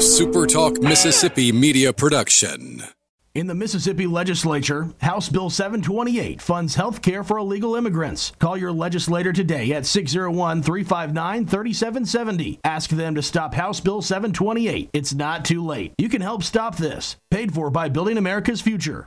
SuperTalk Mississippi Media Production. In the Mississippi Legislature, House Bill 728 funds health care for illegal immigrants. Call your legislator today at 601-359-3770. Ask them to stop House Bill 728. It's not too late. You can help stop this. Paid for by Building America's Future.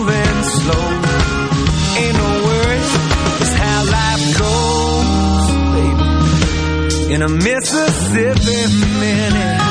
river, moving slow. Ain't no worries, it's how life goes. In a Mississippi Minute.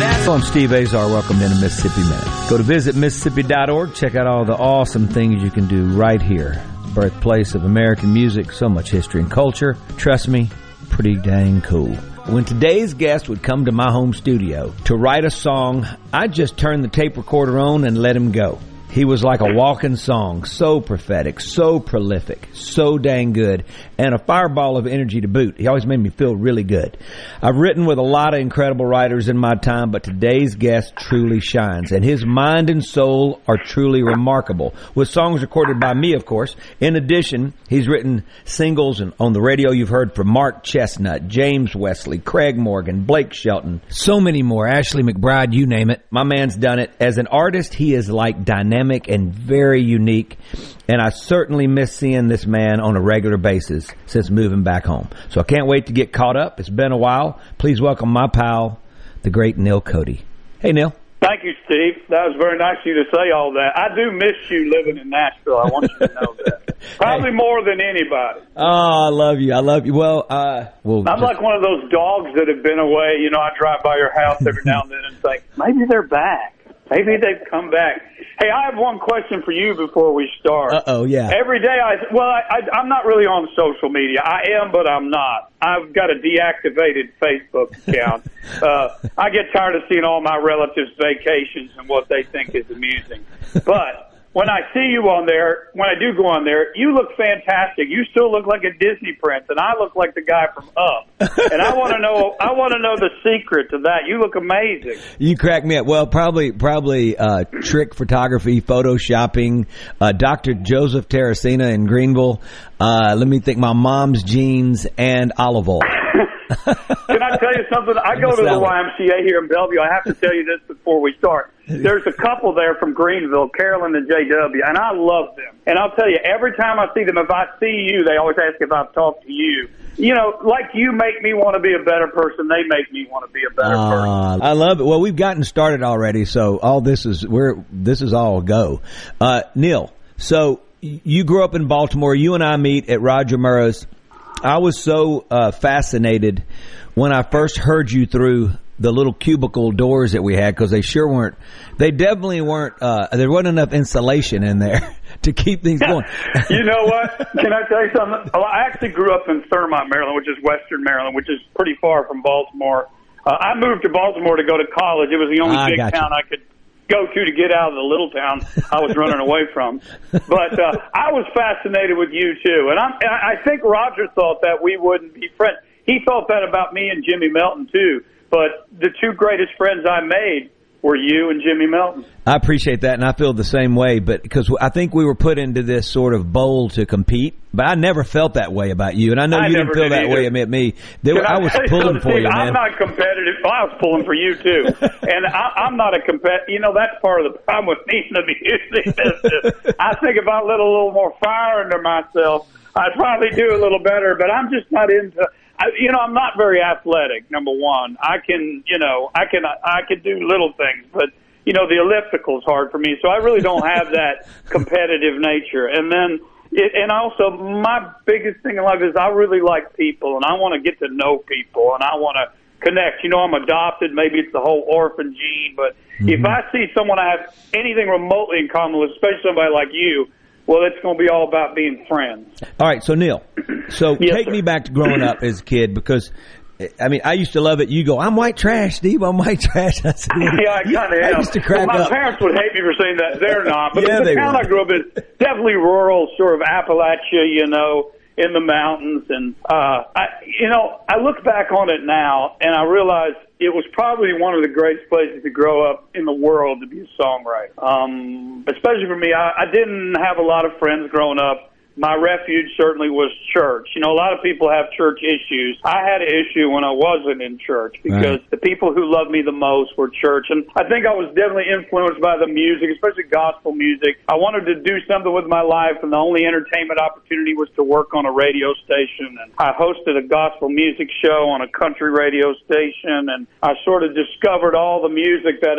Hello, I'm Steve Azar. Welcome to the Mississippi Minute. Go to visitmississippi.org. Check out all the awesome things you can do right here. Birthplace of American music, so much history and culture. Trust me, pretty dang cool. When today's guest would come to my home studio to write a song, I'd just turn the tape recorder on and let him go. He was like a walking song, so prophetic, so prolific, so dang good, and a fireball of energy to boot. He always made me feel really good. I've written with a lot of incredible writers in my time, but today's guest truly shines, and his mind and soul are truly remarkable. With songs recorded by me, of course. In addition, he's written singles, and on the radio you've heard from Mark Chesnutt, James Wesley, Craig Morgan, Blake Shelton, so many more, Ashley McBryde, you name it. My man's done it. As an artist, he is like dynamic and very unique, and I certainly miss seeing this man on a regular basis since moving back home. So I can't wait to get caught up. It's been a while. Please welcome my pal, the great Neil Cody. Hey, Neil. Thank you, Steve. That was very nice of you to say all that. I do miss you living in Nashville. I want you to know that. Probably more than anybody. Oh, I love you. I love you. Well, I'm like one of those dogs that have been away. You know, I drive by your house every now and then and think, maybe they're back. Maybe they've come back. Hey, I have one question for you before we start. Uh-oh, yeah. Every day I'm not really on social media. I am, but I'm not. I've got a deactivated Facebook account. I get tired of seeing all my relatives' vacations and what they think is amusing. But when I see you on there, when I do go on there, you look fantastic. You still look like a Disney prince, and I look like the guy from Up. And I want to know the secret to that. You look amazing. You crack me up. Well, probably trick photography, photoshopping, Dr. Joseph Teresina in Greenville. Let me think. My mom's jeans and olive oil. Can I tell you something? I go to the YMCA here in Bellevue. I have to tell you this before we start. There's a couple there from Greenville, Carolyn and JW, and I love them. And I'll tell you, every time I see them, if I see you, they always ask if I've talked to you. You know, like you make me want to be a better person, they make me want to be a better person. I love it. Well, we've gotten started already, so all this is all go. Neil, so you grew up in Baltimore. You and I meet at Roger Murrah's. I was so fascinated when I first heard you through the little cubicle doors that we had, because there wasn't enough insulation in there to keep things going. You know what? Can I tell you something? Well, I actually grew up in Thurmont, Maryland, which is western Maryland, which is pretty far from Baltimore. I moved to Baltimore to go to college. It was the only big town I could go to get out of the little town I was running away from. But I was fascinated with you, too. And I think Roger thought that we wouldn't be friends. He thought that about me and Jimmy Melton, too. But the two greatest friends I made were you and Jimmy Melton. I appreciate that, and I feel the same way, but because I think we were put into this sort of bowl to compete, but I never felt that way about you, and I know you didn't feel that way about me. I was pulling for you, man. I'm not competitive. I was pulling for you, too, and I'm not a competitor. You know, that's part of the problem with me in the music business. I think if I lit a little more fire under myself, I'd probably do a little better, but I'm just not into – I'm not very athletic, number one. I can do little things, but, the elliptical is hard for me. So I really don't have that competitive nature. And then And also, my biggest thing in life is I really like people, and I want to get to know people, and I want to connect. You know, I'm adopted. Maybe it's the whole orphan gene, but if I see someone I have anything remotely in common with, especially somebody like you, well, it's going to be all about being friends. All right, so Neil, so take me back to growing up as a kid, because I mean, I used to love it. You go, I'm white trash, Steve. I'm white trash. I said, yeah, I kind of am. I used to crack up. My parents would hate me for saying that. They're not. But yeah, the town I grew up in, definitely rural, sort of Appalachia, you know, in the mountains. And, I look back on it now, and I realize it was probably one of the greatest places to grow up in the world to be a songwriter. Especially for me, I didn't have a lot of friends growing up. My refuge certainly was church. You know, a lot of people have church issues. I had an issue when I wasn't in church because the people who loved me the most were church. And I think I was definitely influenced by the music, especially gospel music. I wanted to do something with my life, and the only entertainment opportunity was to work on a radio station. And I hosted a gospel music show on a country radio station, and I sort of discovered all the music that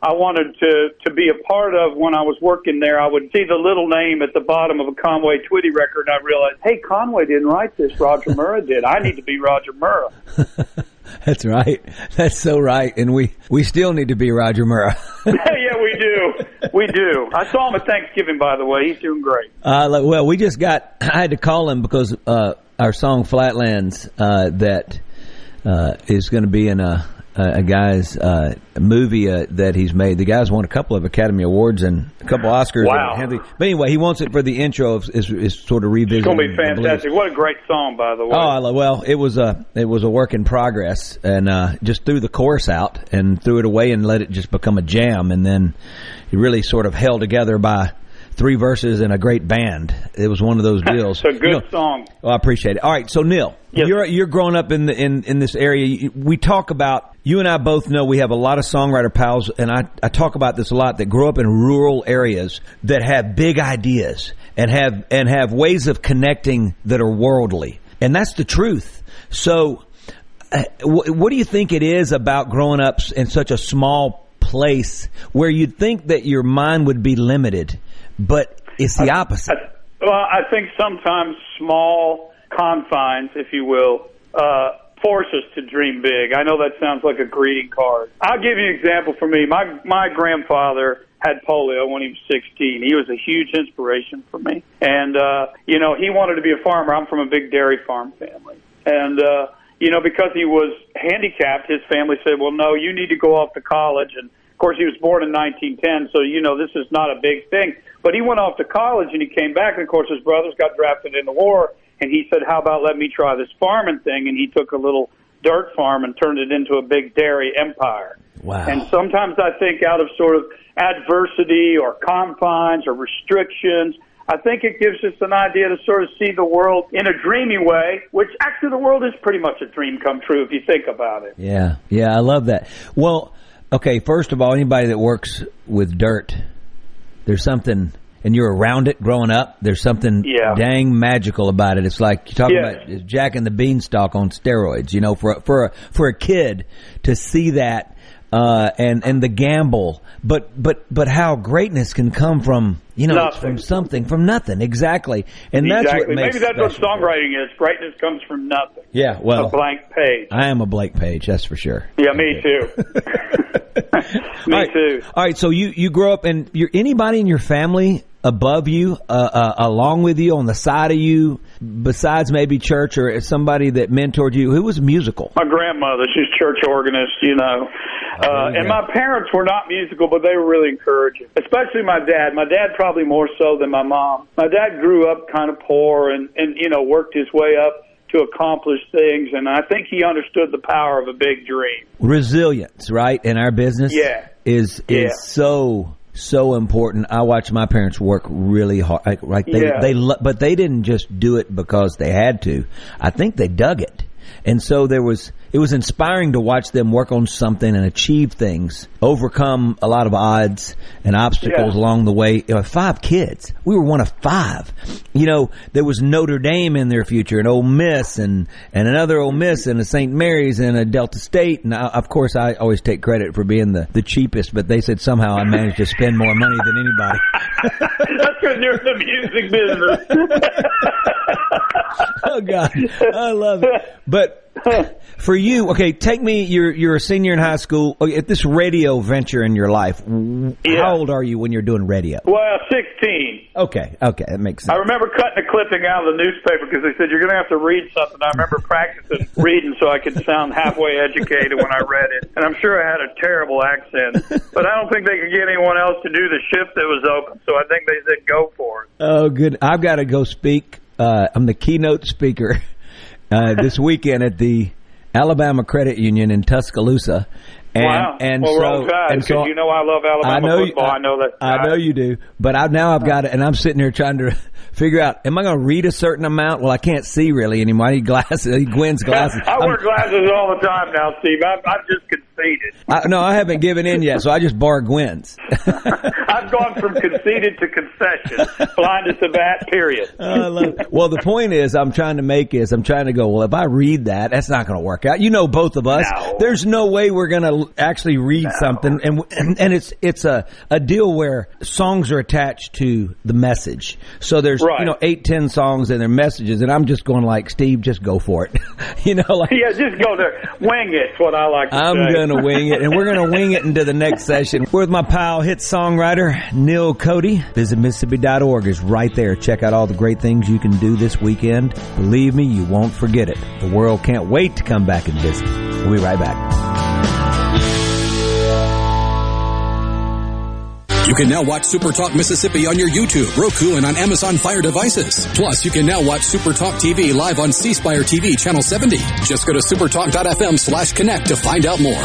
I wanted to be a part of. When I was working there, I would see the little name at the bottom of a Conway Twitty record, and I realized, hey, Conway didn't write this. Roger Murrah did. I need to be Roger Murrah. That's right. That's so right. And we still need to be Roger Murrah. Yeah, we do. We do. I saw him at Thanksgiving, by the way. He's doing great. Well, we just got – I had to call him because our song Flatlands that is going to be in a guy's movie that he's made. The guy's won a couple of Academy Awards and a couple Oscars. Wow. But anyway, he wants it for the intro. Is sort of revisiting. It's going to be fantastic. What a great song, by the way. Oh, well, it was a work in progress, and just threw the chorus out and threw it away and let it just become a jam, and then it really sort of held together by three verses and a great band. It was one of those deals. It's a good song. Well, I appreciate it. All right, so Neil, you're growing up in this area. We talk about, you and I both know we have a lot of songwriter pals, and I talk about this a lot, that grow up in rural areas that have big ideas and have ways of connecting that are worldly. And that's the truth. So what do you think it is about growing up in such a small place where you'd think that your mind would be limited? But it's the opposite. I think sometimes small confines, if you will, force us to dream big. I know that sounds like a greeting card. I'll give you an example for me. My grandfather had polio when he was 16. He was a huge inspiration for me. And, he wanted to be a farmer. I'm from a big dairy farm family. And, because he was handicapped, his family said, well, no, you need to go off to college. And, of course, he was born in 1910, so, this is not a big thing. But he went off to college, and he came back, and, of course, his brothers got drafted in the war, and he said, how about let me try this farming thing? And he took a little dirt farm and turned it into a big dairy empire. Wow. And sometimes I think out of sort of adversity or confines or restrictions, I think it gives us an idea to sort of see the world in a dreamy way, which actually the world is pretty much a dream come true if you think about it. Yeah, I love that. Well, okay, first of all, anybody that works with dirt, there's something, and you're around it growing up, there's something dang magical about it. It's like you're talking about Jack and the Beanstalk on steroids, for a kid to see that and the gamble. But how greatness can come from, from nothing. Exactly. And that's what makes it. Maybe that's what songwriting is. Greatness comes from nothing. Yeah, well. A blank page. I am a blank page, that's for sure. Yeah, me too. Me too. All right, so you grow up, and anybody in your family above you, along with you, on the side of you, besides maybe church or somebody that mentored you, who was musical? My grandmother, she's a church organist, and my parents were not musical, but they were really encouraging, especially my dad. My dad probably more so than my mom. My dad grew up kind of poor and worked his way up to accomplish things, and I think he understood the power of a big dream. Resilience, right, in our business is so important. I watched my parents work really hard. But they didn't just do it because they had to. I think they dug it. And so there was it was inspiring to watch them work on something and achieve things, overcome a lot of odds and obstacles along the way. You know, 5 kids. We were one of 5. You know, there was Notre Dame in their future, and Ole Miss, and another Ole Miss, and a St. Mary's, and a Delta State. And, of course, I always take credit for being the cheapest, but they said somehow I managed to spend more money than anybody. That's because you're in the music business. Oh, God. I love it. But for you, okay, take me, you're a senior in high school. At this radio venture in your life, how old are you when you're doing radio? Well, 16. Okay, that makes sense. I remember cutting a clipping out of the newspaper because they said, you're going to have to read something. I remember practicing reading so I could sound halfway educated when I read it. And I'm sure I had a terrible accent. But I don't think they could get anyone else to do the shift that was open, so I think they said go for it. Oh, good. I've got to go speak. I'm the keynote speaker this weekend at the Alabama Credit Union in Tuscaloosa. And, wow. And well, so, and so you know I love Alabama football. I know you do. But I've got it, and I'm sitting here trying to figure out, am I going to read a certain amount? Well, I can't see really anymore. I need glasses. I need Gwen's glasses. I wear glasses all the time now, Steve. I've just conceded. I haven't given in yet, so I just borrow Gwen's. I've gone from conceded to concession. Blindness of that, period. I love it. Well, the point is I'm trying to go, well, if I read that's not going to work out. You know both of us. No. There's no way we're going to actually read something, and it's a deal where songs are attached to the message. So there's 8-10 songs and their messages, and I'm just going like, Steve, just go for it. You know, like, yeah, just go there, wing it's what I like to say. I'm gonna wing it, and we're gonna wing it into the next session. We're with my pal, hit songwriter Neil Cody. Visit Mississippi.org is right there. Check out all the great things you can do this weekend. Believe me, you won't forget it. The world can't wait to come back and visit. We'll be right back. You can now watch Super Talk Mississippi on your YouTube, Roku, and on Amazon Fire devices. Plus, you can now watch Super Talk TV live on CSpire TV Channel 70. Just go to supertalk.fm/connect to find out more.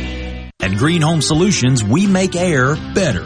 At Green Home Solutions, we make air better.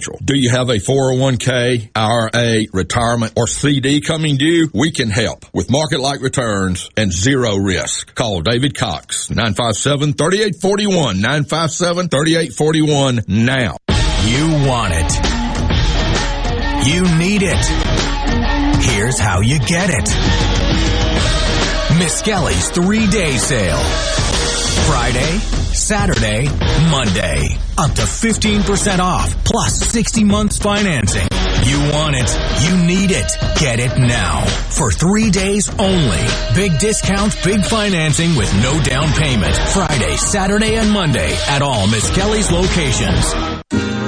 Do you have a 401k, IRA, retirement, or CD coming due? We can help with market-like returns and zero risk. Call David Cox, 957-3841, 957-3841 now. You want it. You need it. Here's how you get it. Miss Kelly's 3-day sale. Friday, Saturday, Monday. Up to 15% off, plus 60 months financing. You want it. You need it. Get it now. For 3 days only. Big discounts, big financing with no down payment. Friday, Saturday, and Monday at all Miss Kelly's locations.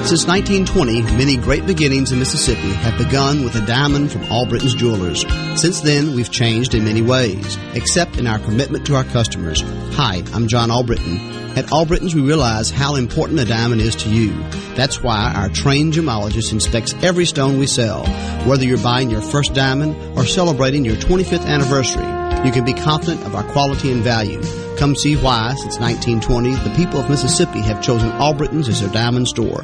Since 1920, many great beginnings in Mississippi have begun with a diamond from All Britain's Jewelers. Since then, we've changed in many ways, except in our commitment to our customers. Hi, I'm John Allbritton. At All Britain's, we realize how important a diamond is to you. That's why our trained gemologist inspects every stone we sell. Whether you're buying your first diamond or celebrating your 25th anniversary, you can be confident of our quality and value. Come see why, since 1920, the people of Mississippi have chosen All Britain's as their diamond store.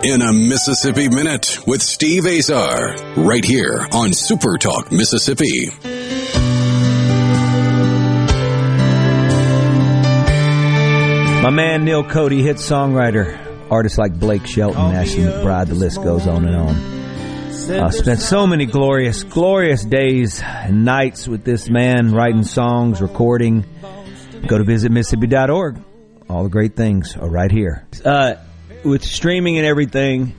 In a Mississippi Minute with Steve Azar, right here on Super Talk Mississippi. My man Neil Cody, hit songwriter, artists like Blake Shelton, Ashley McBryde, the list goes on and on. Spent so many glorious, glorious days and nights with this man, writing songs, recording. Go to visitmississippi.org. All the great things are right here. With streaming and everything,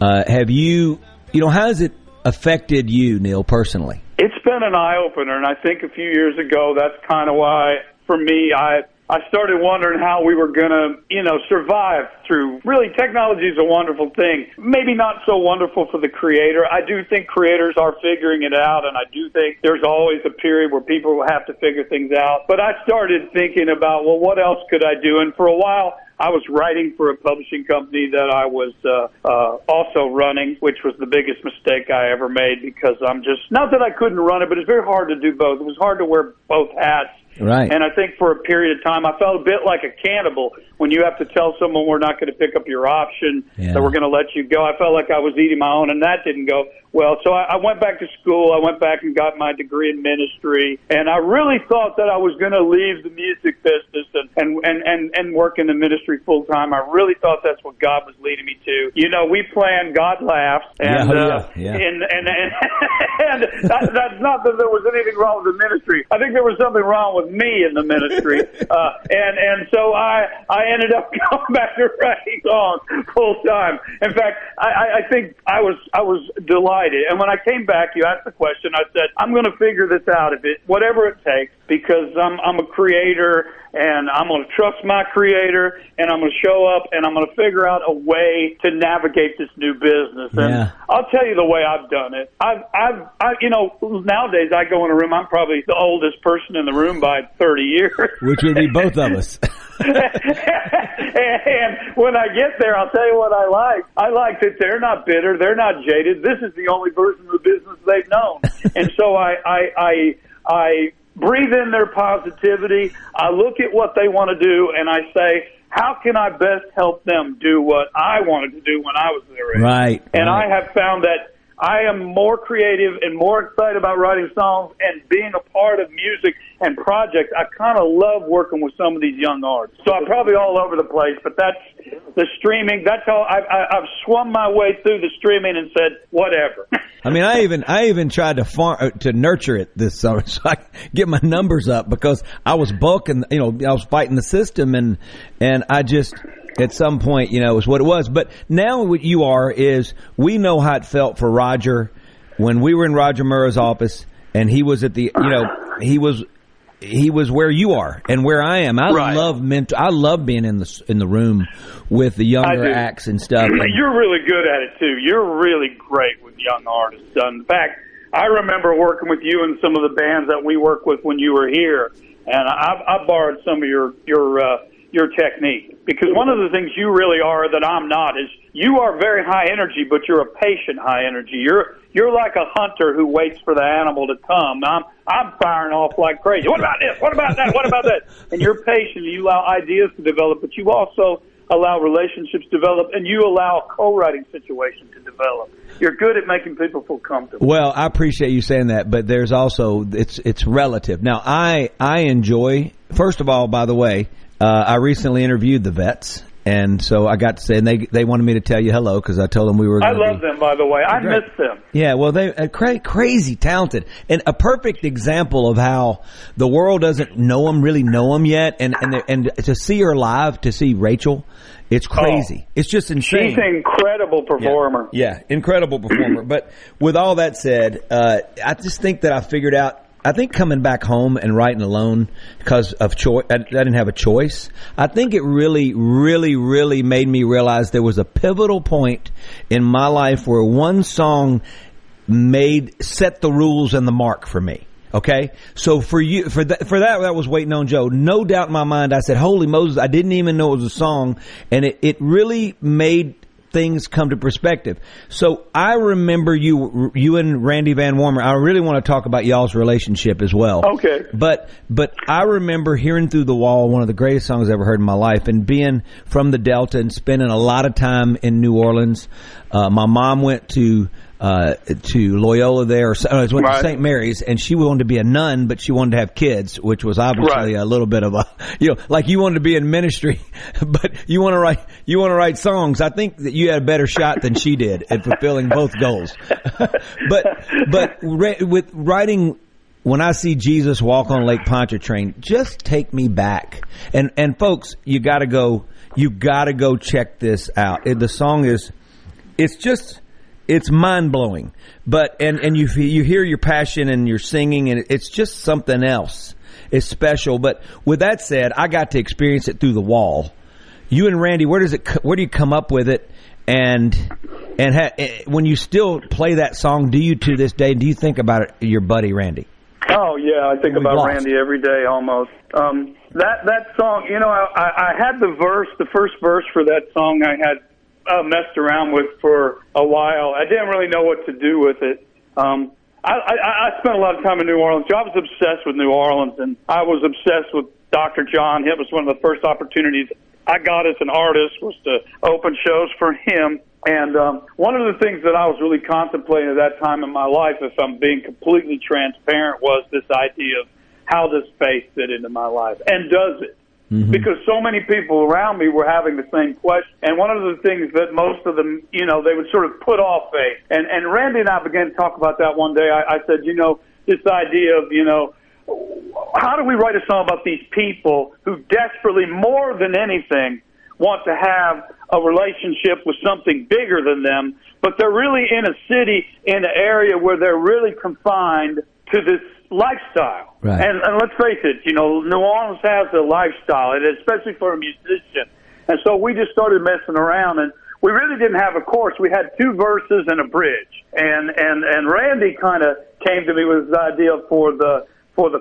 how has it affected you, Neil, personally? It's been an eye-opener, and I think a few years ago, that's kind of why, for me, I started wondering how we were going to, survive through. Really, technology is a wonderful thing. Maybe not so wonderful for the creator. I do think creators are figuring it out, and I do think there's always a period where people will have to figure things out. But I started thinking about, well, what else could I do? And for a while, I was writing for a publishing company that I was also running, which was the biggest mistake I ever made, because I'm just, not that I couldn't run it, but it's very hard to do both. It was hard to wear both hats. Right. And I think for a period of time, I felt a bit like a cannibal when you have to tell someone we're not going to pick up your option, that we're going to let you go. I felt like I was eating my own, and that didn't go well. So I went back to school. I went back and got my degree in ministry, and I really thought that I was going to leave the music business and work in the ministry full time. I really thought that's what God was leading me to. You know, we planned God Laughs, and that's not that there was anything wrong with the ministry. I think there was something wrong with me in the ministry, and so I ended up going back to writing songs full time. In fact, I think I was delighted. And when I came back, you asked the question, I said, I'm going to figure this out, whatever it takes, because I'm a creator, and I'm going to trust my creator, and I'm going to show up, and I'm going to figure out a way to navigate this new business. And I'll tell you the way I've done it. Nowadays I go in a room, I'm probably the oldest person in the room by 30 years. Which would be both of us. And when I get there, I'll tell you what I like. I like that they're not bitter, they're not jaded. This is the only version of the business they've known. And so I breathe in their positivity. I look at what they want to do, and I say, how can I best help them do what I wanted to do when I was their age? Right. And I have found that I am more creative and more excited about writing songs and being a part of music and projects. I kind of love working with some of these young artists. So I'm probably all over the place, but that's the streaming. That's all. I've swum my way through the streaming and said, whatever. I mean, I even tried to nurture it this summer so I could get my numbers up, because I was bulking, I was fighting the system, and I just... At some point, is what it was. But now what you are is, we know how it felt for Roger when we were in Roger Murrah's office, and he was at the, he was where you are and where I am. I love being in the room with the younger acts and stuff. You're really good at it too. You're really great with young artists. In fact, I remember working with you and some of the bands that we worked with when you were here, and I borrowed some of your technique, because one of the things you really are that I'm not is, you are very high energy, but you're a patient high energy. You're like a hunter who waits for the animal to come. I'm firing off like crazy. What about this? What about that? What about that? And you're patient. You allow ideas to develop, but you also allow relationships to develop, and you allow a co-writing situation to develop. You're good at making people feel comfortable. Well, I appreciate you saying that, but there's also, it's relative. Now, I enjoy, first of all, by the way, I recently interviewed the vets, and so I got to say, and they wanted me to tell you hello, because I told them we were going to I love them, by the way. I miss them. Yeah, well, they are crazy talented, and a perfect example of how the world doesn't really know them yet, and to see her live, to see Rachel, it's crazy. Oh, it's just insane. She's an incredible performer. Yeah, incredible performer. But with all that said, I just think that I figured out I think coming back home and writing alone because of choice, I didn't have a choice. I think it really, really, really made me realize there was a pivotal point in my life where one song set the rules and the mark for me. Okay, so for you, that was Waiting on Joe. No doubt in my mind, I said, "Holy Moses!" I didn't even know it was a song, and it really made things come to perspective. So I remember you and Randy Van Warmer. I really want to talk about y'all's relationship as well. Okay. But I remember hearing Through the Wall, one of the greatest songs I ever heard in my life, and being from the Delta and spending a lot of time in New Orleans. My mom went to Loyola there, went to St. Mary's, and she wanted to be a nun, but she wanted to have kids, which was obviously a little bit of a, like you wanted to be in ministry, but you want to write songs. I think that you had a better shot than she did at fulfilling both goals. But with writing, When I See Jesus Walk on Lake Pontchartrain, just take me back. And folks, you gotta go check this out. The song is, it's mind-blowing, and you hear your passion and your singing, and it's just something else. It's special. But with that said, I got to experience it through the wall. You and Randy, where do you come up with it? And when you still play that song, do you to this day? Do you think about it, your buddy Randy? Oh yeah, I think about Randy every day almost. That song, I had the first verse for that song. I had messed around with for a while. I didn't really know what to do with it. I spent a lot of time in New Orleans. I was obsessed with New Orleans, and I was obsessed with Dr. John. It was one of the first opportunities I got as an artist was to open shows for him. And one of the things that I was really contemplating at that time in my life, if I'm being completely transparent, was this idea of how this faith fit into my life, and does it? Mm-hmm. Because so many people around me were having the same question. And one of the things that most of them, they would sort of put off faith. And Randy and I began to talk about that one day. I said, this idea of, how do we write a song about these people who desperately, more than anything, want to have a relationship with something bigger than them, but they're really in a city, in an area where they're really confined to this lifestyle. Right. And let's face it, New Orleans has a lifestyle, and especially for a musician. And so we just started messing around, and we really didn't have a chorus. We had two verses and a bridge. And Randy kind of came to me with his idea for the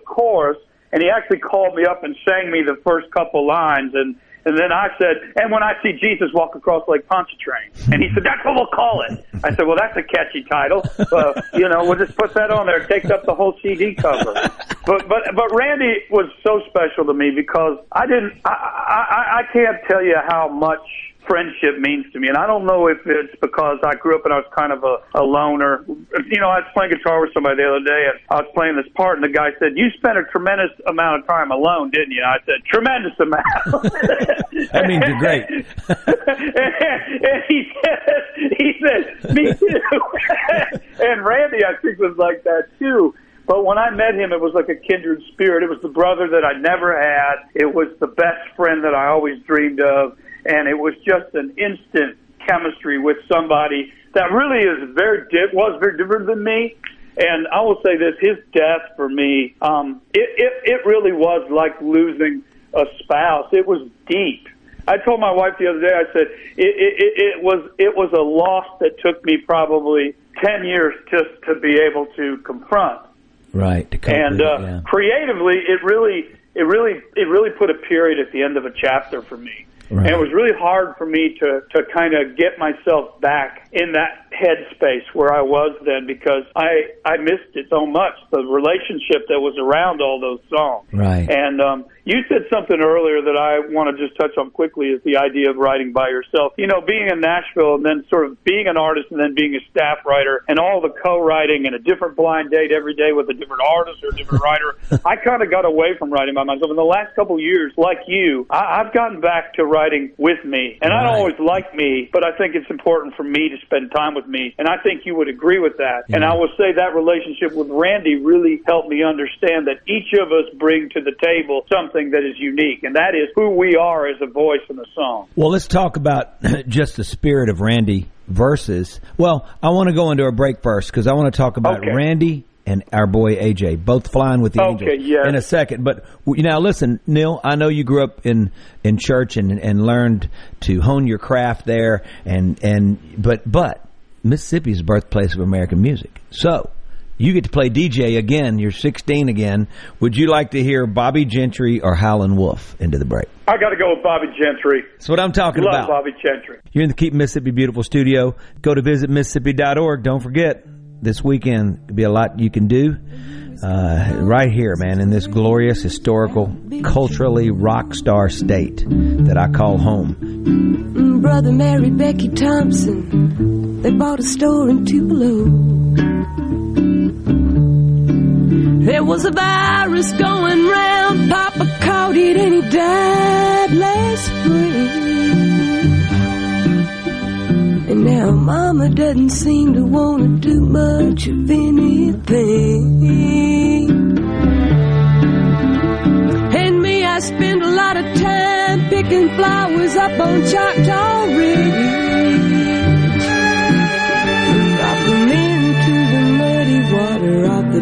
chorus, and he actually called me up and sang me the first couple lines, and then I said, "And when I see Jesus walk across Lake Pontchartrain," and he said, "That's what we'll call it." I said, "Well, that's a catchy title. We'll just put that on there. It takes up the whole CD cover." But Randy was so special to me because I can't tell you how much friendship means to me, and I don't know if it's because I grew up and I was kind of a loner. I was playing guitar with somebody the other day, and I was playing this part, and the guy said, "You spent a tremendous amount of time alone, didn't you?" And I said, "Tremendous amount." That means you're great. And he said, "Me too." And Randy, I think, was like that too. But when I met him, it was like a kindred spirit. It was the brother that I never had. It was the best friend that I always dreamed of. And it was just an instant chemistry with somebody that really was very different than me. And I will say this, his death for me, it really was like losing a spouse. It was deep. I told my wife the other day, I said, it was a loss that took me probably 10 years just to be able to confront. Right. Creatively, it really put a period at the end of a chapter for me. Right. And it was really hard for me to kind of get myself back in that headspace where I was then, because I missed it so much, the relationship that was around all those songs. Right. And you said something earlier that I want to just touch on quickly, is the idea of writing by yourself. Being in Nashville and then sort of being an artist and then being a staff writer and all the co-writing and a different blind date every day with a different artist or a different writer, I kind of got away from writing by myself. In the last couple of years, like you, I've gotten back to writing with me. And I don't always like me, but I think it's important for me to spend time with me. And I think you would agree with that. Yeah. And I will say that relationship with Randy really helped me understand that each of us bring to the table something that is unique. And that is who we are as a voice in a song. Well, let's talk about just the spirit of Randy versus, I want to go into a break first because I want to talk about Randy and our boy AJ, both flying with the Angels in a second. But now listen, Neil, I know you grew up in church and learned to hone your craft there, but Mississippi's the birthplace of American music. So you get to play DJ again. You're 16 again. Would you like to hear Bobby Gentry or Howlin' Wolf into the break? I got to go with Bobby Gentry. That's what I'm talking about. Love Bobby Gentry. You're in the Keep Mississippi Beautiful studio. Go to visitmississippi.org. Don't forget, this weekend could be a lot you can do right here, man, in this glorious, historical, culturally rock star state that I call home. Brother married Becky Thompson. They bought a store in Tupelo. There was a virus going round, Papa caught it and he died last spring. And now Mama doesn't seem to want to do much of anything. And me, I spend a lot of time picking flowers up on Choctaw Ridge. Dropping into the muddy water of the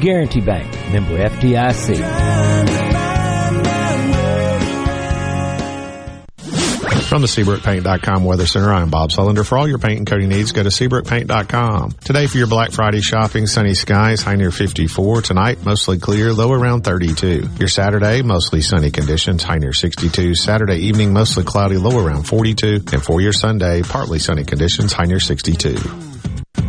Guaranty Bank, member FDIC. From the SeabrookPaint.com Weather Center, I'm Bob Sullender. For all your paint and coating needs, go to SeabrookPaint.com. Today for your Black Friday shopping, sunny skies, high near 54. Tonight, mostly clear, low around 32. Your Saturday, mostly sunny conditions, high near 62. Saturday evening, mostly cloudy, low around 42. And for your Sunday, partly sunny conditions, high near 62.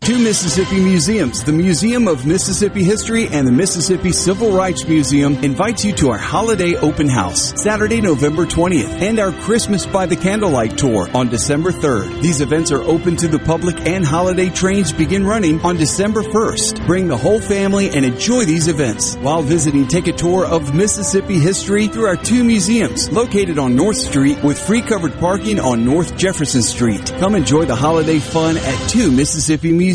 Two Mississippi museums, the Museum of Mississippi History and the Mississippi Civil Rights Museum, invites you to our holiday open house, Saturday, November 20th, and our Christmas by the Candlelight Tour on December 3rd. These events are open to the public, and holiday trains begin running on December 1st. Bring the whole family and enjoy these events. While visiting, take a tour of Mississippi history through our two museums, located on North Street with free covered parking on North Jefferson Street. Come enjoy the holiday fun at two Mississippi museums.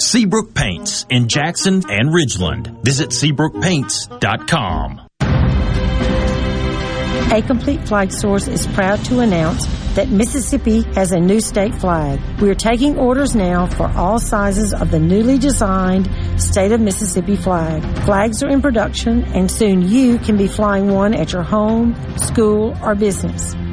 Seabrook Paints in Jackson and Ridgeland. Visit SeabrookPaints.com. A Complete Flag Source is proud to announce that Mississippi has a new state flag. We are taking orders now for all sizes of the newly designed State of Mississippi flag. Flags are in production, and soon you can be flying one at your home, school, or business.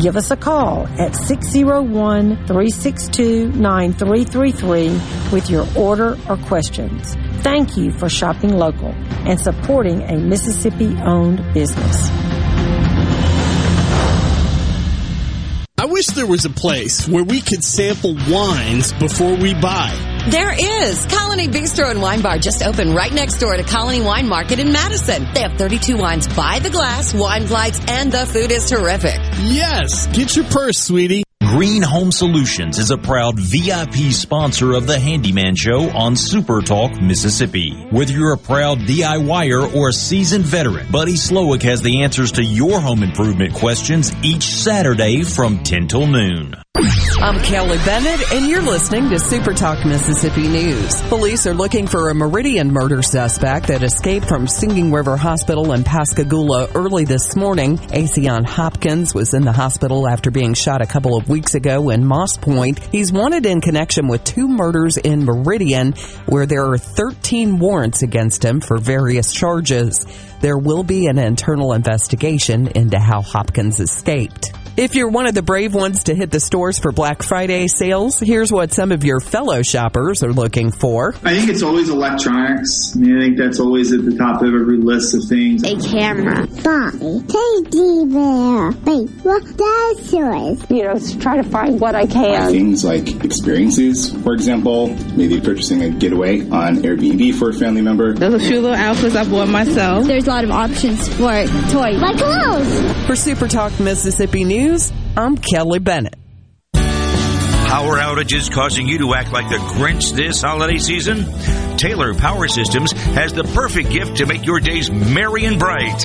Give us a call at 601-362-9333 with your order or questions. Thank you for shopping local and supporting a Mississippi-owned business. I wish there was a place where we could sample wines before we buy. There is. Colony Bistro and Wine Bar just opened right next door to Colony Wine Market in Madison. They have 32 wines by the glass, wine flights, and the food is terrific. Yes. Get your purse, sweetie. Green Home Solutions is a proud VIP sponsor of The Handyman Show on Super Talk, Mississippi. Whether you're a proud DIYer or a seasoned veteran, Buddy Slowick has the answers to your home improvement questions each Saturday from 10 till noon. I'm Kelly Bennett, and you're listening to Super Talk Mississippi News. Police are looking for a Meridian murder suspect that escaped from Singing River Hospital in Pascagoula early this morning. Acion Hopkins was in the hospital after being shot a couple of weeks ago in Moss Point. He's wanted in connection with two murders in Meridian, where there are 13 warrants against him for various charges. There will be an internal investigation into how Hopkins escaped. If you're one of the brave ones to hit the stores for Black Friday sales, here's what some of your fellow shoppers are looking for. I think it's always electronics. I mean, I think that's always at the top of every list of things. A camera. Bobby. Teddy bear. Wait, what dinosaurs? You know, try to find what I can. Things like experiences, for example. Maybe purchasing a getaway on Airbnb for a family member. Those are a few little outfits I bought myself. There's a lot of options for toys. Like clothes. For Super Talk Mississippi News, I'm Kelly Bennett. Power outages causing you to act like the Grinch this holiday season? Taylor Power Systems has the perfect gift to make your days merry and bright.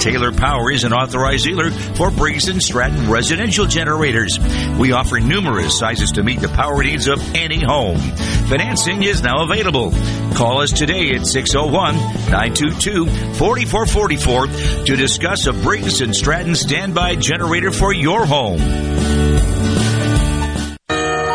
Taylor Power is an authorized dealer for Briggs & Stratton residential generators. We offer numerous sizes to meet the power needs of any home. Financing is now available. Call us today at 601-922-4444 to discuss a Briggs & Stratton standby generator for your home.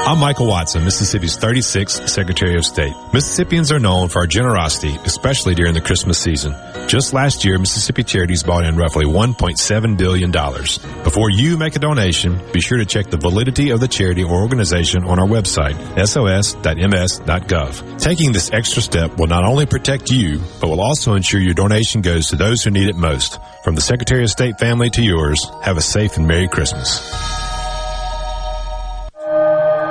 I'm Michael Watson, Mississippi's 36th Secretary of State. Mississippians are known for our generosity, especially during the Christmas season. Just last year, Mississippi Charities brought in roughly $1.7 billion. Before you make a donation, be sure to check the validity of the charity or organization on our website, sos.ms.gov. Taking this extra step will not only protect you, but will also ensure your donation goes to those who need it most. From the Secretary of State family to yours, have a safe and Merry Christmas.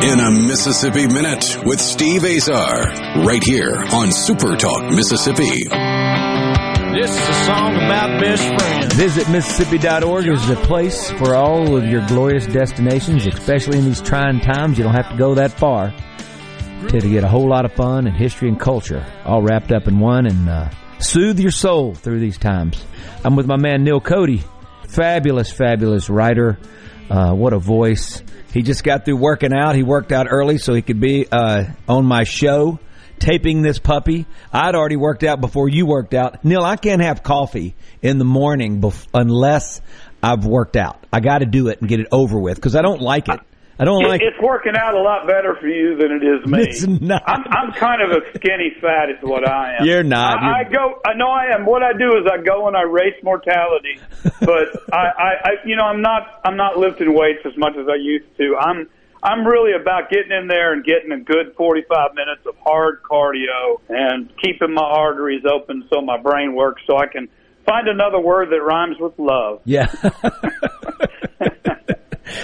In a Mississippi Minute with Steve Azar, right here on Super Talk Mississippi. This is a song about best friends. Visit Mississippi.org is the place for all of your glorious destinations, especially in these trying times. You don't have to go that far to get a whole lot of fun and history and culture all wrapped up in one and soothe your soul through these times. I'm with my man Neil Cody, fabulous, fabulous writer. What a voice. He just got through working out. He worked out early so he could be on my show, taping this puppy. I'd already worked out before you worked out. Neil, I can't have coffee in the morning unless I've worked out. I got to do it and get it over with because I don't like it. It's working out a lot better for you than it is me. It's not. I'm kind of a skinny fat is what I am. You're not. I know I am. What I do is I go and I race mortality. But I'm not lifting weights as much as I used to. I'm really about getting in there and getting a good 45 minutes of hard cardio and keeping my arteries open so my brain works so I can find another word that rhymes with love. Yeah.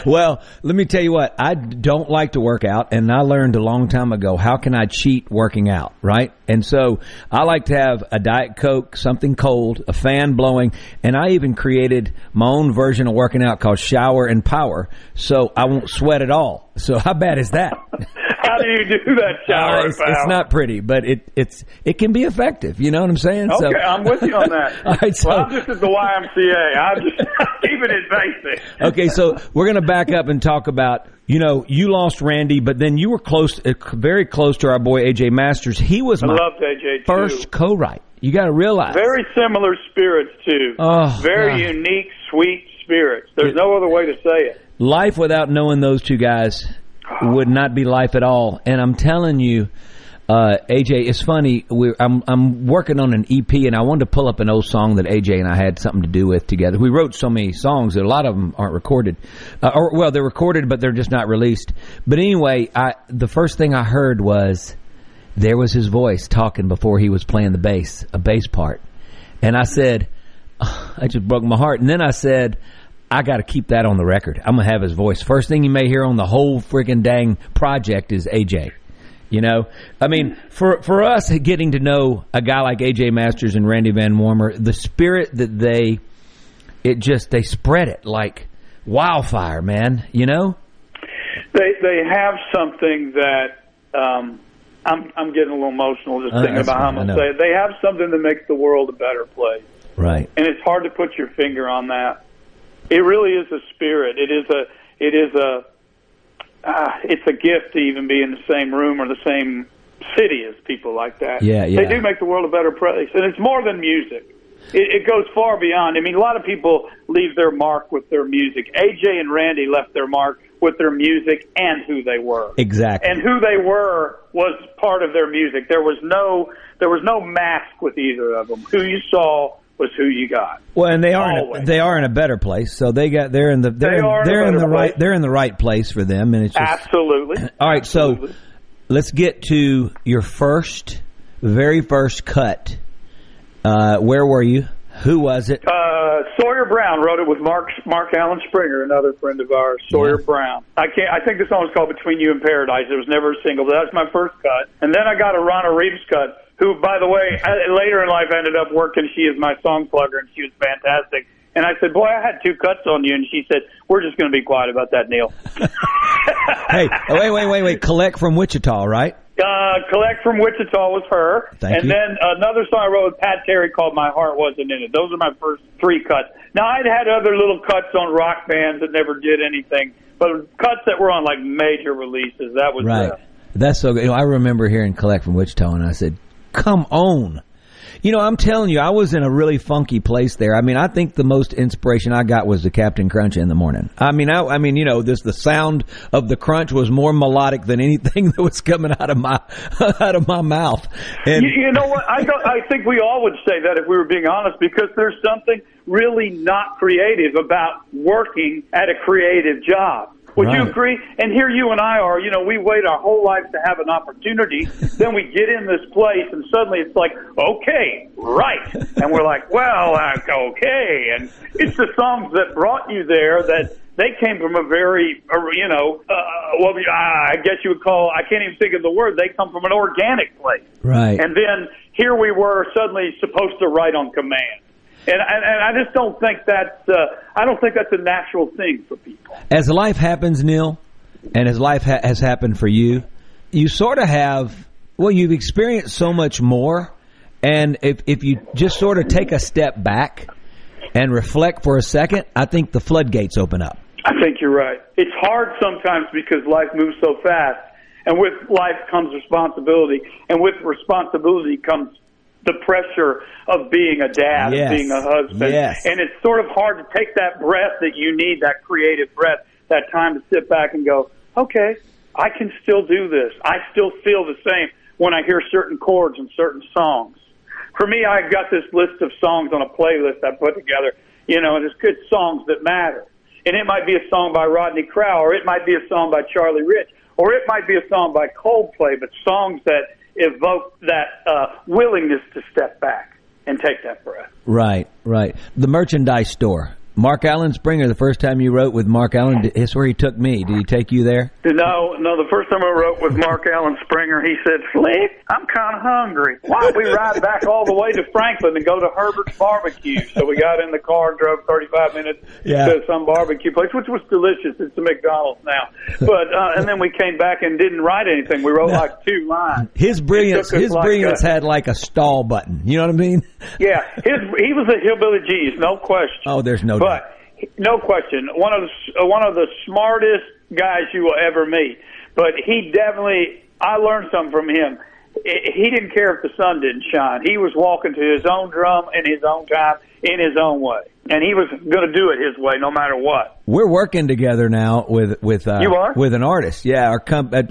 Well, let me tell you what, I don't like to work out, and I learned a long time ago, how can I cheat working out, right? And so I like to have a Diet Coke, something cold, a fan blowing, and I even created my own version of working out called Shower and Power, so I won't sweat at all. So how bad is that? How do you do that, Shower and Power? It's not pretty, but it can be effective. You know what I'm saying? Okay, so, I'm with you on that. All right, so, well, I'm just at the YMCA. I'm just keeping it basic. Okay, so we're going to back up and talk about, you know, you lost Randy, but then you were close, very close to our boy A.J. Masters. He was my first co-write. You got to realize. Very similar spirits, too. Oh, very unique, sweet spirits. There's no other way to say it. Life without knowing those two guys would not be life at all. And I'm telling you, AJ, it's funny. I'm working on an EP, and I wanted to pull up an old song that AJ and I had something to do with together. We wrote so many songs that a lot of them aren't recorded, or they're recorded, but they're just not released. But anyway, the first thing I heard was there was his voice talking before he was playing the bass, a bass part, and I said, oh, "It just broke my heart." And then I said, I got to keep that on the record. I'm going to have his voice. First thing you may hear on the whole freaking dang project is AJ. You know, I mean, for us getting to know a guy like AJ Masters and Randy Van Warmer, the spirit that they spread it like wildfire, man, you know? They have something that I'm getting a little emotional just thinking about how I'm going to say it. They have something that makes the world a better place. Right. And it's hard to put your finger on that. It really is a spirit. It's a gift to even be in the same room or the same city as people like that. Yeah. They do make the world a better place, and it's more than music. It goes far beyond. I mean, a lot of people leave their mark with their music. AJ and Randy left their mark with their music and who they were. Exactly. And who they were was part of their music. There was no mask with either of them. Who you saw was who you got. Well, and they are in a better place, so they're in the right place for them, and it's just, absolutely. All right, absolutely. So let's get to your very first cut. Where were you? Who was it? Sawyer Brown wrote it with Mark Allen Springer, another friend of ours. Sawyer Brown. I think the song was called "Between You and Paradise." It was never a single, but that was my first cut, and then I got a Ronna Reeves cut, who, by the way, later in life ended up working. She is my song plugger, and she was fantastic. And I said, boy, I had two cuts on you. And she said, we're just going to be quiet about that, Neil. Hey, wait. Collect from Wichita, right? Collect from Wichita was her. Thank you. And then another song I wrote with Pat Terry called My Heart Wasn't In It. Those are my first three cuts. Now, I'd had other little cuts on rock bands that never did anything. But cuts that were on, like, major releases, that was right. That's so good. You know, I remember hearing Collect from Wichita, and I said, come on. You know, I'm telling you, I was in a really funky place there. I mean, I think the most inspiration I got was the Captain Crunch in the morning. I mean, you know, the sound of the crunch was more melodic than anything that was coming out of my mouth. And you know what? I think we all would say that if we were being honest, because there's something really not creative about working at a creative job. Would you agree? And here you and I are, you know, we wait our whole life to have an opportunity. Then we get in this place, and suddenly it's like, okay, right. And we're like, well, okay. And it's the songs that brought you there that they came from a very, you know, I guess you would call, I can't even think of the word, they come from an organic place. Right. And then here we were suddenly supposed to write on command. And I just don't think that's a natural thing for people. As life happens, Neil, and as life has happened for you, you sort of have, well, you've experienced so much more. And if you just sort of take a step back and reflect for a second, I think the floodgates open up. I think you're right. It's hard sometimes because life moves so fast. And with life comes responsibility. And with responsibility comes the pressure of being a dad, yes, being a husband. Yes. And it's sort of hard to take that breath that you need, that creative breath, that time to sit back and go, okay, I can still do this. I still feel the same when I hear certain chords and certain songs. For me, I've got this list of songs on a playlist I put together, you know, and it's good songs that matter. And it might be a song by Rodney Crowell, or it might be a song by Charlie Rich, or it might be a song by Coldplay, but songs that evoke that willingness to step back and take that breath. Right. The merchandise store. Mark Allen Springer, the first time you wrote with Mark Allen, it's where he took me. Did he take you there? No, the first time I wrote with Mark Allen Springer, he said, Slick, I'm kind of hungry. Why don't we ride back all the way to Franklin and go to Herbert's Barbecue? So we got in the car and drove 35 minutes to some barbecue place, which was delicious. It's a McDonald's now. But and then we came back and didn't write anything. We wrote like two lines. His brilliance had like a stall button. You know what I mean? Yeah. He was a hillbilly genius, no question. Oh, there's no doubt. But no question, one of the smartest guys you will ever meet. But I learned something from him. he didn't care if the sun didn't shine. He was walking to his own drum in his own time, in his own way. And he was going to do it his way no matter what. We're working together now with an artist. Yeah,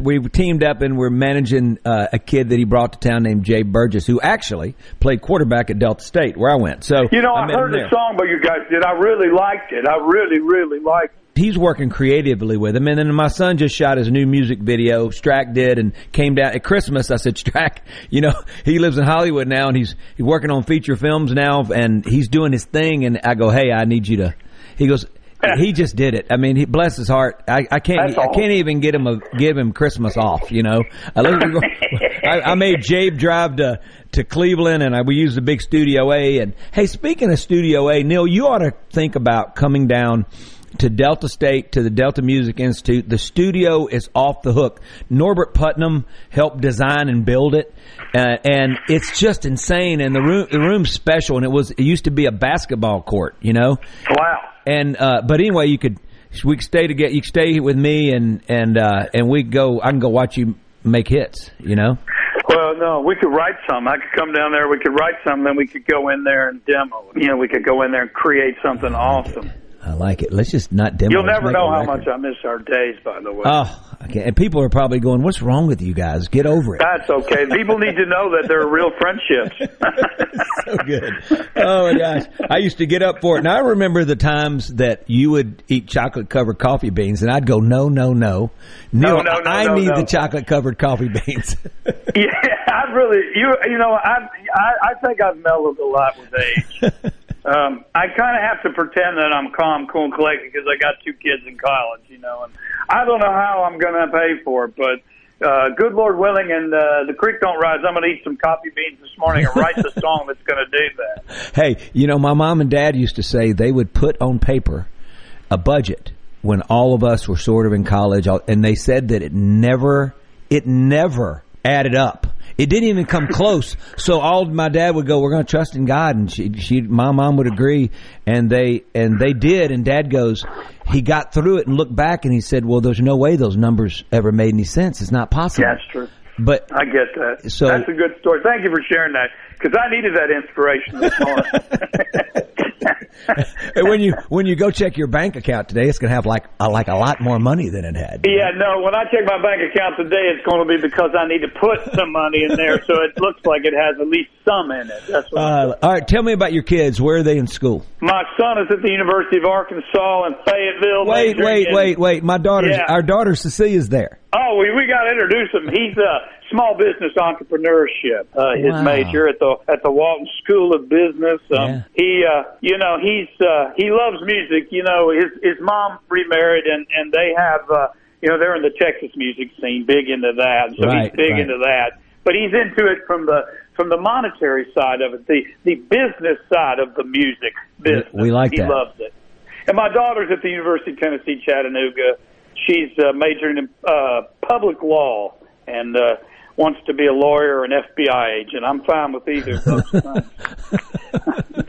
we've teamed up and we're managing a kid that he brought to town named Jay Burgess, who actually played quarterback at Delta State, where I went. So you know, I heard the song by you guys did. I really liked it. I really, really liked it. He's working creatively with him. And then my son just shot his new music video, Strack did, and came down at Christmas. I said, Strack, you know, he lives in Hollywood now, and he's working on feature films now, and he's doing his thing. And I go, hey, I need you to – he goes – he just did it. I mean, he bless his heart. I can't even get him give him Christmas off. You know, I made Jabe drive to Cleveland, and we used the big Studio A. And hey, speaking of Studio A, Neil, you ought to think about coming down to Delta State, to the Delta Music Institute. The studio is off the hook. Norbert Putnam helped design and build it, and it's just insane. And the room's special, and it used to be a basketball court. You know, wow. And but anyway, we could stay together. You could stay with me, and we go. I can go watch you make hits. You know. Well, no, we could write some. I could come down there. We could write some. Then we could go in there and demo. You know, we could go in there and create something awesome. I like it. Let's just not demo. You'll never know how much I miss our days, by the way. Oh, okay. And people are probably going, what's wrong with you guys? Get over it. That's okay. People need to know that there are real friendships. So good. Oh, my gosh. I used to get up for it. Now, I remember the times that you would eat chocolate-covered coffee beans, and I'd go, no, Neil, I need the chocolate-covered coffee beans. Yeah, I really, I think I've mellowed a lot with age. I kind of have to pretend that I'm calm, cool, and collected because I got two kids in college, you know. And I don't know how I'm going to pay for it, but good Lord willing and the creek don't rise, I'm going to eat some coffee beans this morning and write the song that's going to do that. Hey, you know, my mom and dad used to say they would put on paper a budget when all of us were sort of in college, and they said that it never added up. It didn't even come close. So all my dad would go, we're going to trust in God. And my mom would agree. And they did. And Dad goes, he got through it and looked back and he said, well, there's no way those numbers ever made any sense. It's not possible. That's true. But I get that. So, that's a good story. Thank you for sharing that because I needed that inspiration this morning. And when you go check your bank account today, it's going to have like a lot more money than it had. Yeah, no. When I check my bank account today, it's going to be because I need to put some money in there, so it looks like it has at least some in it. That's what all right. Tell me about your kids. Where are they in school? My son is at the University of Arkansas in Fayetteville. Wait. Our daughter Cecilia's there. Oh, we got to introduce him. He's a small business entrepreneurship. His major at the Walton School of Business. He loves music. You know, his mom remarried, and they have they're in the Texas music scene, big into that. So right, he's big into that, but he's into it from the monetary side of it, the business side of the music business. We like that. He loves it. And my daughter's at the University of Tennessee, Chattanooga. She's majoring in public law and wants to be a lawyer or an FBI agent. I'm fine with either of those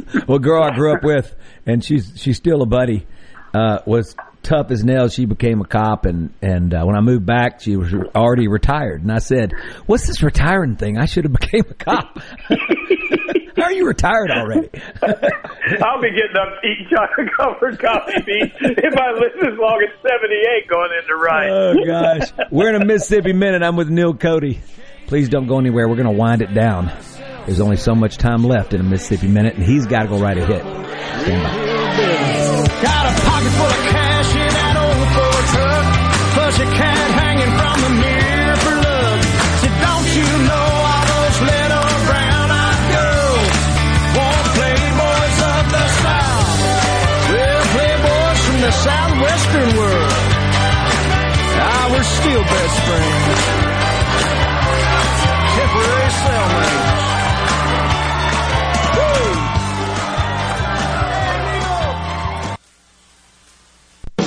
things. Well, girl I grew up with, and she's still a buddy, was tough as nails. She became a cop, and when I moved back, she was already retired. And I said, what's this retiring thing? I should have became a cop. How are you retired already? I'll be getting up eating chocolate-covered coffee beans if I live as long as 78 going into right. Oh, gosh. We're in a Mississippi Minute. I'm with Neil Cody. Please don't go anywhere. We're going to wind it down. There's only so much time left in a Mississippi Minute, and he's got to go right ahead. Stand by. Got a pocket full of cash in that old Ford truck, plus a cat hanging from the mirror for luck. So don't you know all those little brown-eyed girls want playboys of the South? Well, playboys from the southwestern world. Ah, we're still best friends. Temporary cellmates.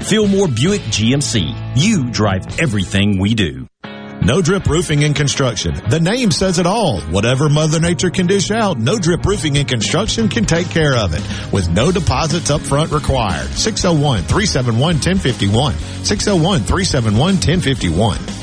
Fillmore Buick GMC. You drive everything we do. No Drip Roofing and Construction. The name says it all. Whatever Mother Nature can dish out, No Drip Roofing and Construction can take care of it. With no deposits up front required. 601-371-1051. 601-371-1051.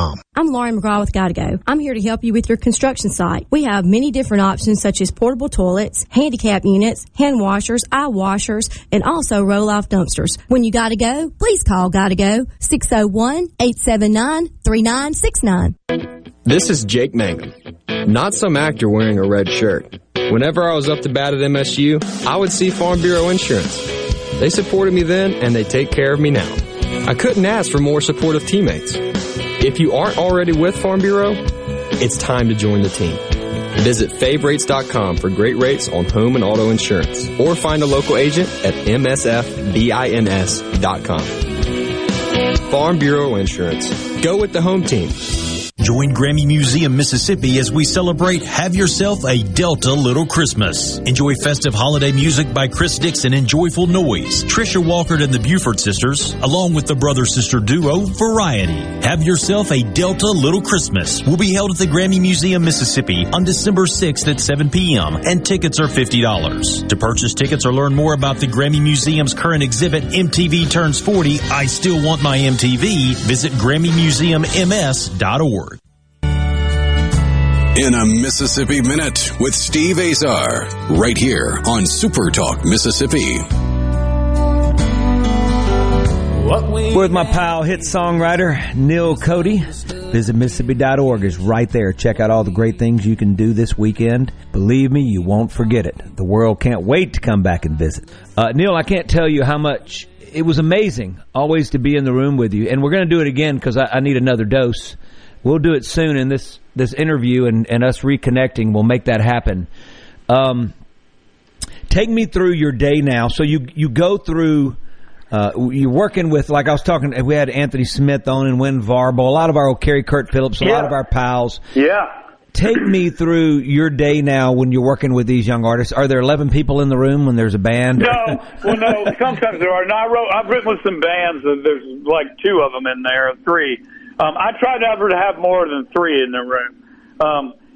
I'm Lauren McGraw with Gotta Go. I'm here to help you with your construction site. We have many different options such as portable toilets, handicap units, hand washers, eye washers, and also roll-off dumpsters. When you gotta go, please call Gotta Go, 601-879-3969. This is Jake Mangum. Not some actor wearing a red shirt. Whenever I was up to bat at MSU, I would see Farm Bureau Insurance. They supported me then, and they take care of me now. I couldn't ask for more supportive teammates. If you aren't already with Farm Bureau, it's time to join the team. Visit favrates.com for great rates on home and auto insurance, or find a local agent at msfbins.com. Farm Bureau Insurance. Go with the home team. Join Grammy Museum, Mississippi as we celebrate Have Yourself a Delta Little Christmas. Enjoy festive holiday music by Chris Dixon and Joyful Noise, Trisha Walker and the Buford Sisters, along with the brother-sister duo Variety. Have Yourself a Delta Little Christmas will be held at the Grammy Museum, Mississippi on December 6th at 7 p.m. and tickets are $50. To purchase tickets or learn more about the Grammy Museum's current exhibit, MTV Turns 40, I Still Want My MTV, visit GrammyMuseumMS.org. In a Mississippi Minute with Steve Azar, right here on Super Talk Mississippi. With my pal, hit songwriter Neil Cody, visit Mississippi.org is right there. Check out all the great things you can do this weekend. Believe me, you won't forget it. The world can't wait to come back and visit. Neil, I can't tell you how much. It was amazing always to be in the room with you. And we're going to do it again because I need another dose. We'll do it soon, and this interview and us reconnecting will make that happen. Take me through your day now. So you go through, you're working with, like I was talking, we had Anthony Smith on and Wynn Varbo, a lot of our old Kerry Kurt Phillips, a lot of our pals. Yeah. Take me through your day now when you're working with these young artists. Are there 11 people in the room when there's a band? No, sometimes there are. I've written with some bands, and there's like two of them in there, three. I try never to have more than three in the room.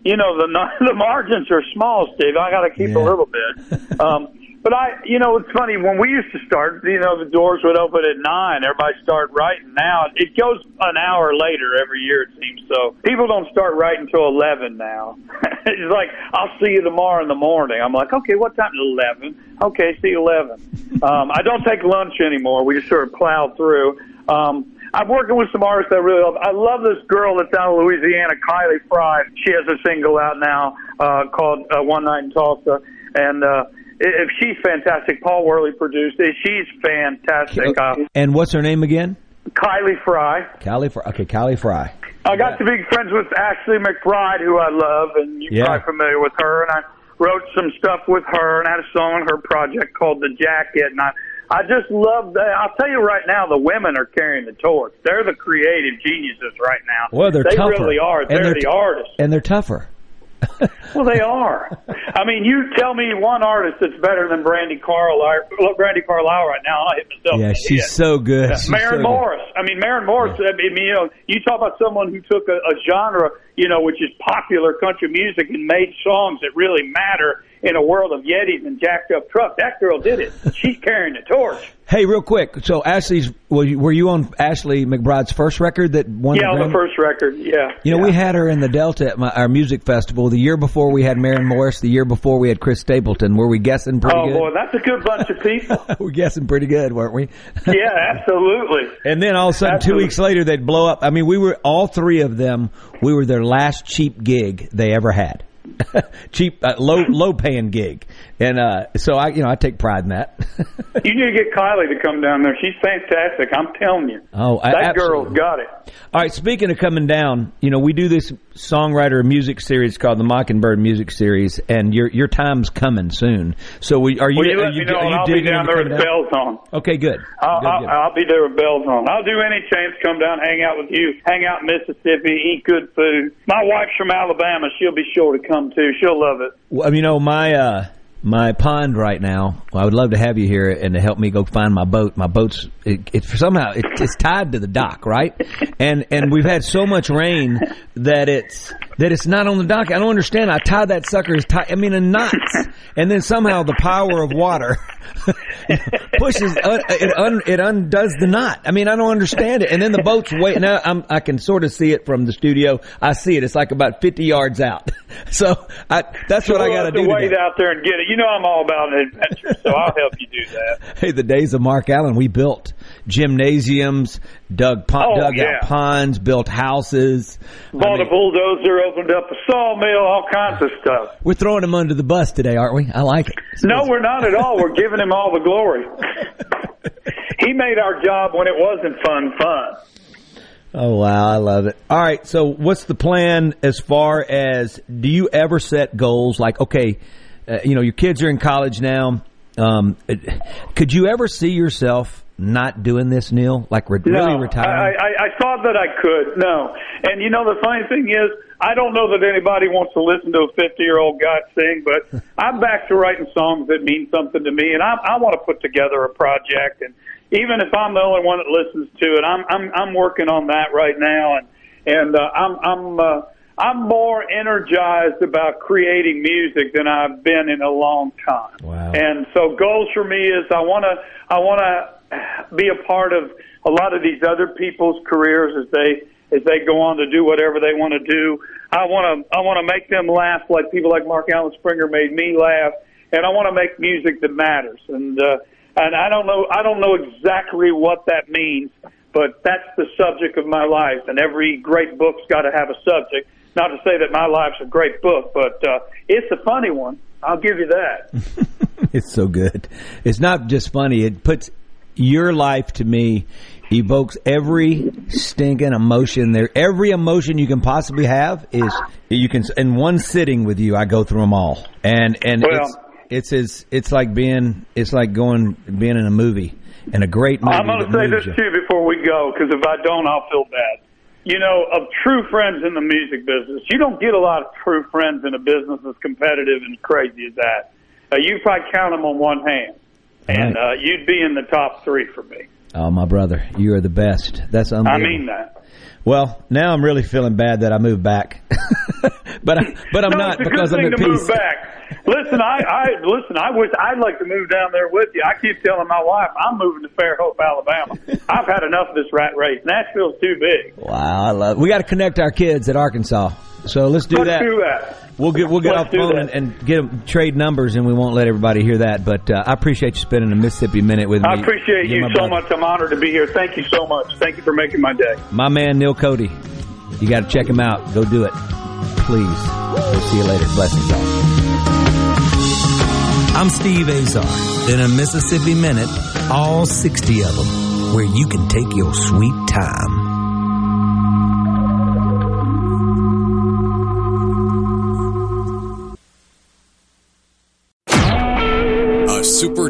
You know, the margins are small, Steve. I got to keep a little bit. But you know, it's funny. When we used to start, you know, the doors would open at 9. Everybody started writing. Now it goes an hour later every year, it seems. So people don't start writing until 11 now. It's like, I'll see you tomorrow in the morning. I'm like, okay, what time? 11. Okay, see you 11. I don't take lunch anymore. We just sort of plow through. I'm working with some artists I really love. I love this girl that's out of Louisiana, Kylie Fry. She has a single out now called One Night in Tulsa. And she's fantastic. Paul Worley produced it. She's fantastic. And what's her name again? Kylie Fry. Kylie Fry. Okay, Kylie Fry. I got to be friends with Ashley McBryde, who I love, and you're probably familiar with her. And I wrote some stuff with her and had a song on her project called The Jacket. And I just love that. I'll tell you right now, the women are carrying the torch. They're the creative geniuses right now. Well, they tougher. They really are. They're the artists. And they're tougher. Well, they are. I mean, you tell me one artist that's better than Brandy Carlisle right now. I hit myself. Yeah, she's so good. Yeah. She's Maren Morris. Good. I mean, Maren Morris. Yeah. I mean, you know, you talk about someone who took a genre, you know, which is popular country music, and made songs that really matter in a world of Yetis and jacked up trucks. That girl did it. She's carrying the torch. Hey, real quick. So, were you on Ashley McBryde's first record that won? Yeah, on the first record. Yeah. You know, we had her in the Delta at our music festival. The year before, we had Maren Morris. The year before, we had Chris Stapleton. Were we guessing pretty good? Oh boy, that's a good bunch of people. We're guessing pretty good, weren't we? Yeah, absolutely. And then all of a sudden, absolutely. 2 weeks later, they'd blow up. I mean, we were all three of them. We were their last cheap gig they ever had. Cheap, low paying gig, and so I take pride in that. You need to get Kylie to come down there. She's fantastic. I'm telling you. Oh, that absolutely. Girl's got it. All right. Speaking of coming down, you know, we do this songwriter music series called the Mockingbird Music Series, and your timeme's coming soon. So I'll be down there with bells on. Okay, good. I'll be there with bells on. I'll do any chance to come down, hang out with you, hang out in Mississippi, eat good food. My wife's from Alabama. She'll be sure to come. Too. She'll love it. Well, you know, my pond right now, well, I would love to have you here and to help me go find my boat. My boat's it's tied to the dock, right? And we've had so much rain that it's not on the dock. I don't understand. I tied that sucker in knots, and then somehow the power of water pushes it undoes the knot. I mean, I don't understand it. And then the boat's way now. I can sort of see it from the studio. I see it. It's like about 50 yards out. So that's what I got to do. Wade out there and get it. You know, I'm all about an adventure, so I'll help you do that. Hey, the days of Mark Allen, we built gymnasiums, dug out ponds, built houses, bought a bulldozer, opened up a sawmill, all kinds of stuff. We're throwing him under the bus today, aren't we? I like it. No, we're not at all. We're giving him all the glory. He made our job when it wasn't fun. Oh, wow. I love it. All right. So what's the plan as far as, do you ever set goals like, okay, you know, your kids are in college now. Could you ever see yourself not doing this, Neil? Like really retiring? I thought that I could. No. And you know, the funny thing is, I don't know that anybody wants to listen to a 50-year-old guy sing, but I'm back to writing songs that mean something to me, and I want to put together a project. And even if I'm the only one that listens to it, I'm working on that right now, and I'm more energized about creating music than I've been in a long time. Wow. And so goals for me is I want to be a part of a lot of these other people's careers as they go on to do whatever they want to do. I want to make them laugh like people like Mark Allen Springer made me laugh, and I want to make music that matters. And I don't know exactly what that means, but that's the subject of my life. And every great book's got to have a subject. Not to say that my life's a great book, but it's a funny one. I'll give you that. It's so good. It's not just funny. It puts your life to me. Evokes every stinking emotion there. Every emotion you can possibly have is you can in one sitting with you. I go through them all, it's like being in a movie, and a great movie. I'm going to say this too before we go, because if I don't, I'll feel bad. You know, of true friends in the music business, you don't get a lot of true friends in a business as competitive and crazy as that. You probably count them on one hand, and you'd be in the top 3 for me. Oh, my brother, you are the best. That's unbelievable. I mean that. Well, now I'm really feeling bad that I moved back, but I'm not because I'm at peace. Move back. Listen, I wish I'd like to move down there with you. I keep telling my wife I'm moving to Fairhope, Alabama. I've had enough of this rat race. Nashville's too big. Wow, we got to connect our kids at Arkansas. So let's do that. We'll get off phone and get them, trade numbers, and we won't let everybody hear that. But I appreciate you spending a Mississippi Minute with me. I appreciate you so much. I'm honored to be here. Thank you so much. Thank you for making my day. My man, Neil Cody. You got to check him out. Go do it. Please. We'll see you later. Blessings, y'all. I'm Steve Azar. In a Mississippi Minute, all 60 of them, where you can take your sweet time. Super